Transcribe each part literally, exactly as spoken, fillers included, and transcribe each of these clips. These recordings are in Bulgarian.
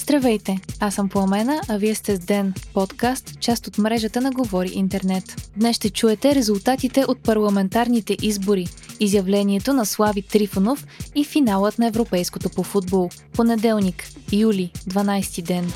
Здравейте, аз съм Пламена, а вие сте с Ден, подкаст, част от мрежата на Говори Интернет. Днес ще чуете резултатите от парламентарните избори, изявлението на Слави Трифонов и финалът на Европейското по футбол. Понеделник, юли, дванайсети ден.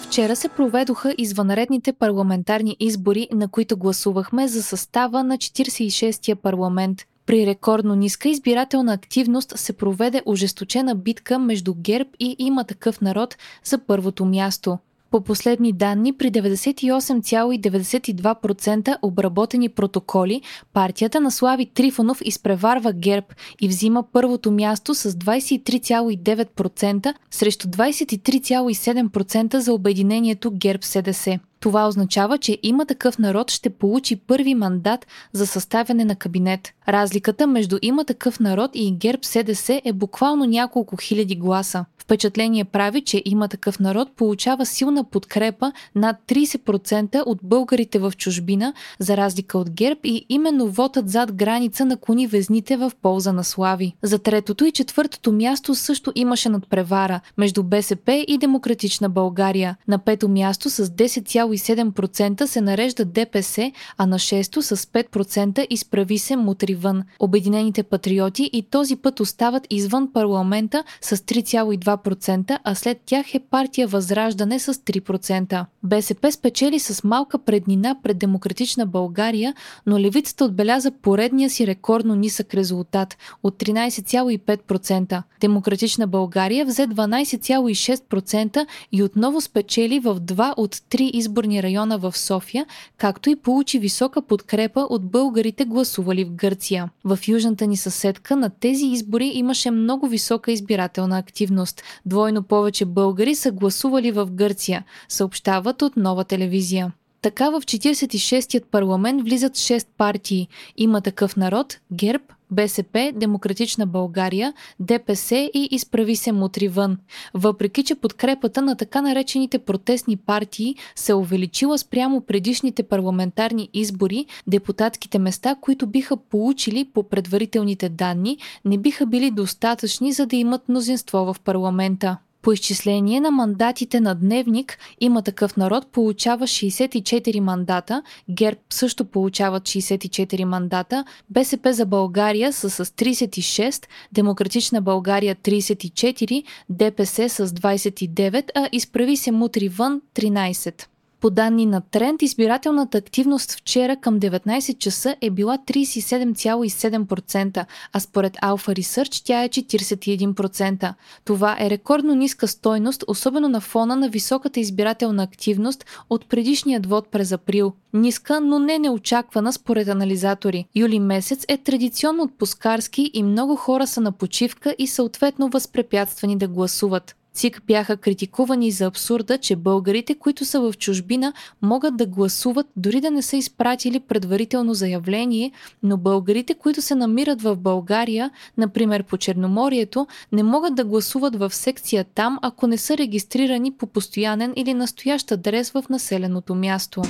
Вчера се проведоха извънредните парламентарни избори, на които гласувахме за състава на четирийсет и шестия парламент. При рекордно ниска избирателна активност се проведе ожесточена битка между ГЕРБ и Има такъв народ за първото място. По последни данни, при деветдесет и осем цяло деветдесет и два процента обработени протоколи, партията на Слави Трифонов изпреварва ГЕРБ и взима първото място с двайсет и три цяло и девет процента срещу двайсет и три цяло и седем процента за обединението ГЕРБ-СДС. Това означава, че Има такъв народ ще получи първи мандат за съставяне на кабинет. Разликата между Има такъв народ и ГЕРБ-СДС е буквално няколко хиляди гласа. Впечатление прави, че Има такъв народ получава силна подкрепа над трийсет процента от българите в чужбина, за разлика от ГЕРБ, и именно вотът зад граница наклони везните в полза на Слави. За третото и четвъртото място също имаше надпревара между БСП и Демократична България. На пето място с десет цяло седем процента се нарежда ДПС, а на шесто с пет процента Изправи се мутри вън. Обединените патриоти и този път остават извън парламента с три цяло и два процента, а след тях е партия Възраждане с три процента. БСП спечели с малка преднина пред Демократична България, но левицата отбеляза поредния си рекордно нисък резултат от тринайсет цяло и пет процента. Демократична България взе дванайсет цяло и шест процента и отново спечели в два от три изборни района в София, както и получи висока подкрепа от българите, гласували в Гърция. В южната ни съседка на тези избори имаше много висока избирателна активност. Двойно повече българи са гласували в Гърция, съобщават от Нова телевизия. Така в четирийсет и шестият парламент влизат шест партии. Има такъв народ, ГЕРБ, БСП, Демократична България, ДПС и Изправи се мутри вън. Въпреки че подкрепата на така наречените протестни партии се увеличила спрямо предишните парламентарни избори, депутатските места, които биха получили по предварителните данни, не биха били достатъчни, за да имат мнозинство в парламента. По изчисление на мандатите на Дневник, Има такъв народ получава шейсет и четири мандата, ГЕРБ също получават шейсет и четири мандата, БСП за България са с трийсет и шест, Демократична България трийсет и четири, ДПС с двайсет и девет, а Изправи се мутри вън тринайсет. По данни на Тренд, избирателната активност вчера към деветнайсет часа е била трийсет и седем цяло и седем процента, а според Alpha Research тя е четирийсет и един процент. Това е рекордно ниска стойност, особено на фона на високата избирателна активност от предишният вод през април. Ниска, но не неочаквана според анализатори. Юли месец е традиционно отпускарски и много хора са на почивка и съответно възпрепятствани да гласуват. ЦИК бяха критикувани за абсурда, че българите, които са в чужбина, могат да гласуват, дори да не са изпратили предварително заявление, но българите, които се намират в България, например по Черноморието, не могат да гласуват в секция там, ако не са регистрирани по постоянен или настоящ адрес в населеното място.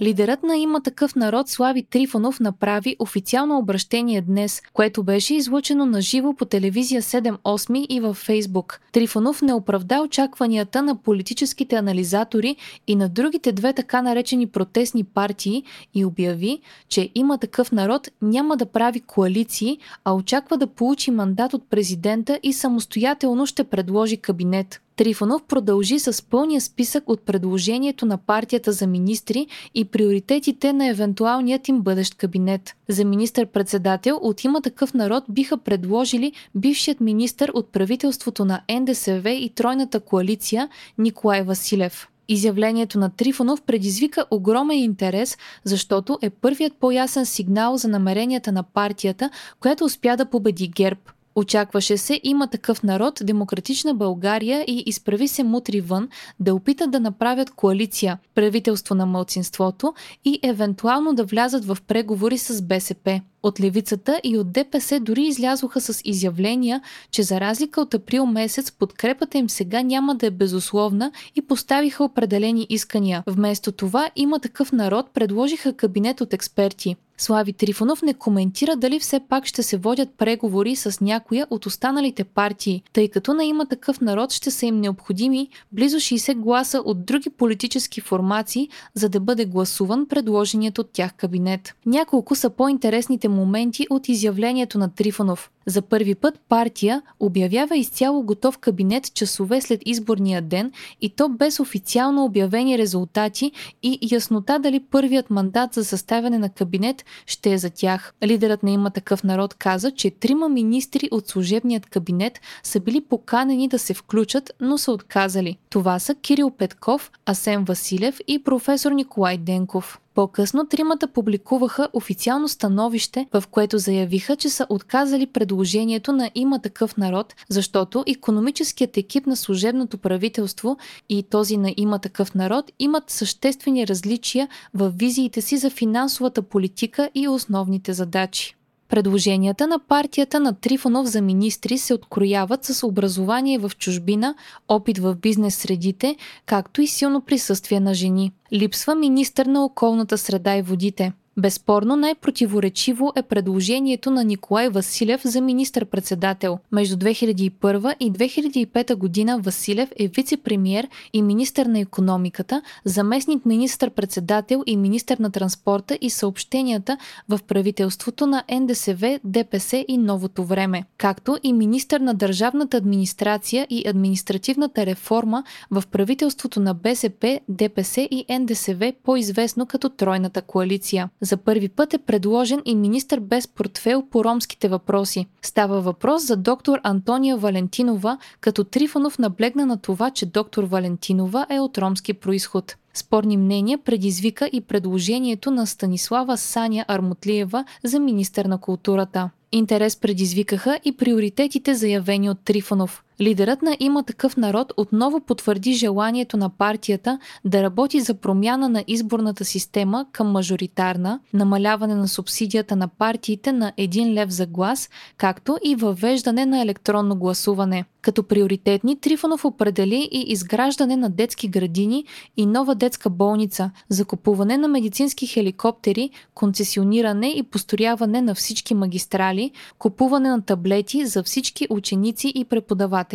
Лидерът на Има такъв народ Слави Трифонов направи официално обращение днес, което беше излъчено наживо по телевизия седем осем и във Фейсбук. Трифонов не оправда очакванията на политическите анализатори и на другите две така наречени протестни партии и обяви, че Има такъв народ няма да прави коалиции, а очаква да получи мандат от президента и самостоятелно ще предложи кабинет. Трифонов продължи с пълния списък от предложението на партията за министри и приоритетите на евентуалният им бъдещ кабинет. За министър-председател от Има такъв народ биха предложили бившият министър от правителството на НДСВ и Тройната коалиция Николай Василев. Изявлението на Трифонов предизвика огромен интерес, защото е първият по-ясен сигнал за намеренията на партията, която успя да победи ГЕРБ. Очакваше се Има такъв народ, Демократична България и Изправи се мутри вън да опитат да направят коалиция, правителство на малцинството и евентуално да влязат в преговори с БСП. От левицата и от ДПС дори излязоха с изявления, че за разлика от април месец подкрепата им сега няма да е безусловна и поставиха определени искания. Вместо това Има такъв народ предложиха кабинет от експерти. Слави Трифонов не коментира дали все пак ще се водят преговори с някоя от останалите партии, тъй като на Има такъв народ ще са им необходими близо шейсет гласа от други политически формации, за да бъде гласуван предложеният от тях кабинет. Няколко са по-интересните моменти от изявлението на Трифонов. За първи път партия обявява изцяло готов кабинет часове след изборния ден и то без официално обявени резултати и яснота дали първият мандат за съставяне на кабинет ще е за тях. Лидерът на Има такъв народ каза, че трима министри от служебният кабинет са били поканени да се включат, но са отказали. Това са Кирил Петков, Асен Василев и професор Николай Денков. По-късно тримата публикуваха официално становище, в което заявиха, че са отказали предложението на Има такъв народ, защото икономическият екип на служебното правителство и този на Има такъв народ имат съществени различия в визиите си за финансовата политика и основните задачи. Предложенията на партията на Трифонов за министри се открояват с образование в чужбина, опит в бизнес средите, както и силно присъствие на жени. Липсва министър на околната среда и водите. Безспорно най-противоречиво е предложението на Николай Василев за министър-председател. Между две хиляди и първа и две хиляди и пета година Василев е вице-премиер и министър на икономиката, заместник министър-председател и министър на транспорта и съобщенията в правителството на Н Д С В, Д П С и Новото време, както и министър на държавната администрация и административната реформа в правителството на БСП, Д П С и Н Д С В, по-известно като Тройната коалиция. За първи път е предложен и министър без портфейл по ромските въпроси. Става въпрос за доктор Антония Валентинова, като Трифонов наблегна на това, че доктор Валентинова е от ромски произход. Спорни мнения предизвика и предложението на Станислава Саня Армутлиева за министър на културата. Интерес предизвикаха и приоритетите, заявени от Трифонов. Лидерът на Има такъв народ отново потвърди желанието на партията да работи за промяна на изборната система към мажоритарна, намаляване на субсидията на партиите на един лев за глас, както и въвеждане на електронно гласуване. Като приоритетни Трифонов определи и изграждане на детски градини и нова детска болница, закупуване на медицински хеликоптери, концесиониране и построяване на всички магистрали, купуване на таблети за всички ученици и преподаватели.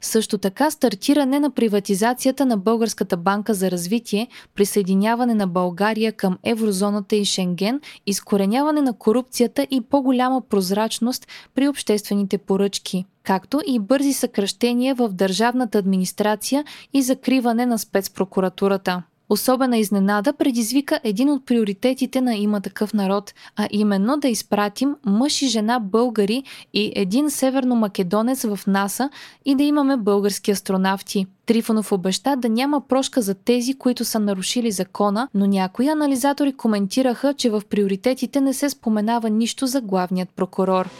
Също така стартиране на приватизацията на Българската банка за развитие, присъединяване на България към еврозоната и Шенген, изкореняване на корупцията и по-голяма прозрачност при обществените поръчки, както и бързи съкращения в държавната администрация и закриване на спецпрокуратурата. Особена изненада предизвика един от приоритетите на Има такъв народ, а именно да изпратим мъж и жена българи и един северномакедонец в НАСА и да имаме български астронавти. Трифонов обеща да няма прошка за тези, които са нарушили закона, но някои анализатори коментираха, че в приоритетите не се споменава нищо за главният прокурор.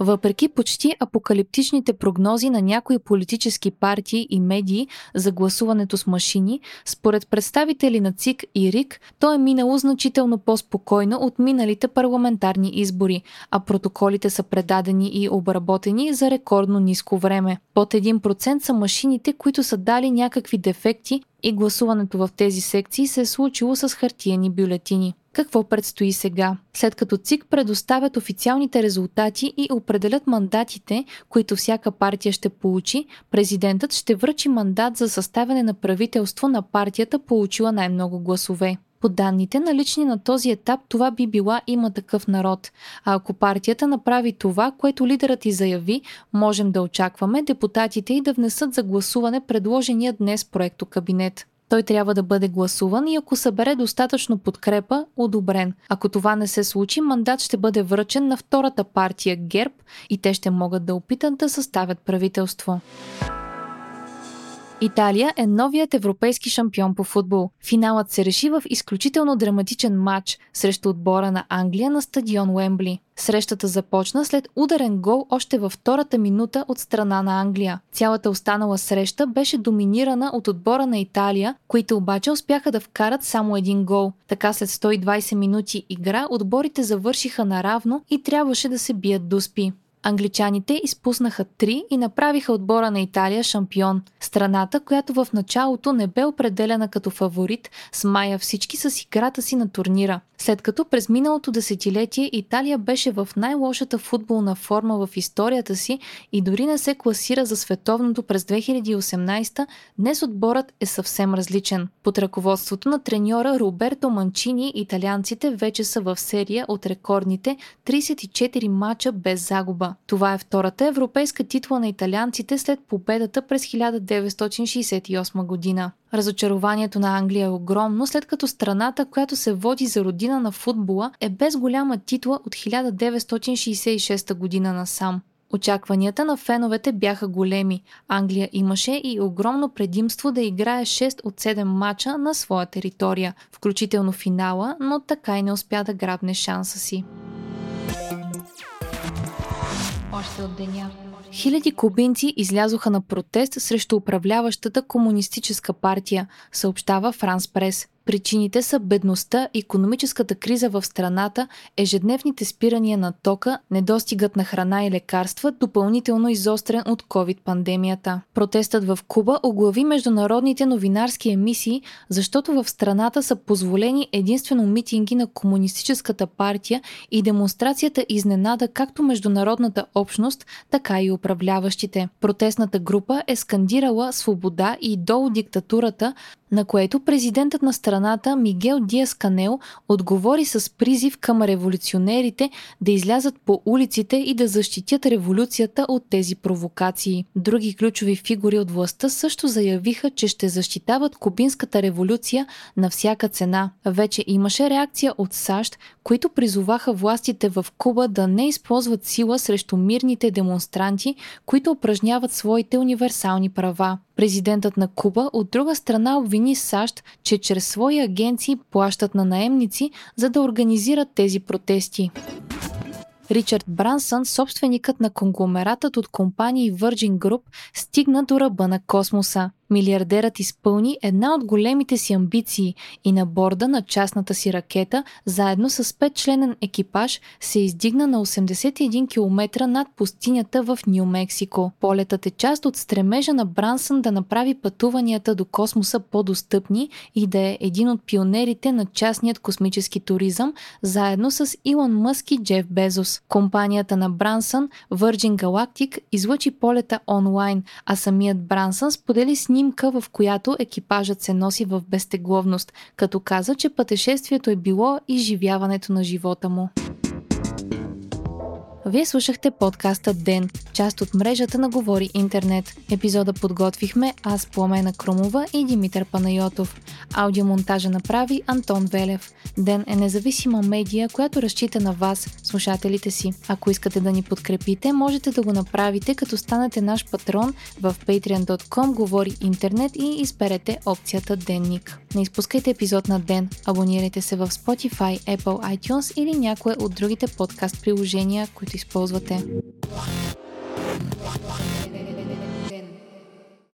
Въпреки почти апокалиптичните прогнози на някои политически партии и медии за гласуването с машини, според представители на ЦИК и РИК, то е минало значително по-спокойно от миналите парламентарни избори, а протоколите са предадени и обработени за рекордно ниско време. Под един процент са машините, които са дали някакви дефекти и гласуването в тези секции се е случило с хартиени бюлетини. Какво предстои сега? След като ЦИК предоставят официалните резултати и определят мандатите, които всяка партия ще получи, президентът ще връчи мандат за съставяне на правителство на партията, получила най-много гласове. По данните налични на този етап, това би била Има такъв народ. А ако партията направи това, което лидерът и заяви, можем да очакваме депутатите и да внесат за гласуване предложения днес проектокабинет. Той трябва да бъде гласуван и ако събере достатъчно подкрепа, одобрен. Ако това не се случи, мандат ще бъде връчен на втората партия ГЕРБ и те ще могат да опитат да съставят правителство. Италия е новият европейски шампион по футбол. Финалът се реши в изключително драматичен матч срещу отбора на Англия на стадион Уембли. Срещата започна след ударен гол още във втората минута от страна на Англия. Цялата останала среща беше доминирана от отбора на Италия, които обаче успяха да вкарат само един гол. Така след сто и двайсет минути игра отборите завършиха наравно и трябваше да се бият до спи. Англичаните изпуснаха три и направиха отбора на Италия шампион. Страната, която в началото не бе определена като фаворит, смая всички с играта си на турнира. След като през миналото десетилетие Италия беше в най-лошата футболна форма в историята си и дори не се класира за световното през две хиляди и осемнадесета, днес отборът е съвсем различен. Под ръководството на треньора Роберто Манчини италианците вече са в серия от рекордните тридесет и четири мача без загуба. Това е втората европейска титла на италианците след победата през хиляда деветстотин шейсет и осма година. Разочарованието на Англия е огромно, след като страната, която се води за родина на футбола, е без голяма титла от хиляда деветстотин шейсет и шеста година насам. Очакванията на феновете бяха големи. Англия имаше и огромно предимство да играе шест от седем мача на своя територия, включително финала, но така и не успя да грабне шанса си. Още от деня. Хиляди кубинци излязоха на протест срещу управляващата комунистическа партия, съобщава Франс Прес. Причините са бедността, икономическата криза в страната, ежедневните спирания на тока, недостигът на храна и лекарства, допълнително изострен от COVID-пандемията. Протестът в Куба оглави международните новинарски емисии, защото в страната са позволени единствено митинги на комунистическата партия и демонстрацията изненада както международната общност, така и управляващите. Протестната група е скандирала «Свобода и долу диктатурата», на което президентът на страната Мигел Диас Канел отговори с призив към революционерите да излязат по улиците и да защитят революцията от тези провокации. Други ключови фигури от властта също заявиха, че ще защитават кубинската революция на всяка цена. Вече имаше реакция от САЩ, които призоваха властите в Куба да не използват сила срещу мирните демонстранти, които упражняват своите универсални права. Президентът на Куба от друга страна обвини САЩ, че чрез свои агенции плащат на наемници, за да организират тези протести. Ричард Брансън, собственикът на конгломератът от компании Virgin Group, стигна до ръба на космоса. Милиардерът изпълни една от големите си амбиции и на борда на частната си ракета, заедно с петчленен екипаж, се издигна на осемдесет и един километра над пустинята в Ню-Мексико. Полетът е част от стремежа на Брансън да направи пътуванията до космоса по-достъпни и да е един от пионерите на частният космически туризъм, заедно с Илон Мъск и Джеф Безос. Компанията на Брансън, Virgin Galactic, излъчи полета онлайн, а самият Брансън сподели с снимка, в която екипажът се носи в безтегловност, като каза, че пътешествието е било изживяването на живота му. Вие слушахте подкаста Ден, част от мрежата на Говори Интернет. Епизода подготвихме аз, Пламена Крумова и Димитър Панайотов. Аудиомонтажа направи Антон Велев. Ден е независима медия, която разчита на вас, слушателите си. Ако искате да ни подкрепите, можете да го направите, като станете наш патрон в patreon точка com Говори Интернет и изберете опцията Денник. Не изпускайте епизод на Ден. Абонирайте се в Spotify, Apple, iTunes или някое от другите подкаст приложения, които използвате.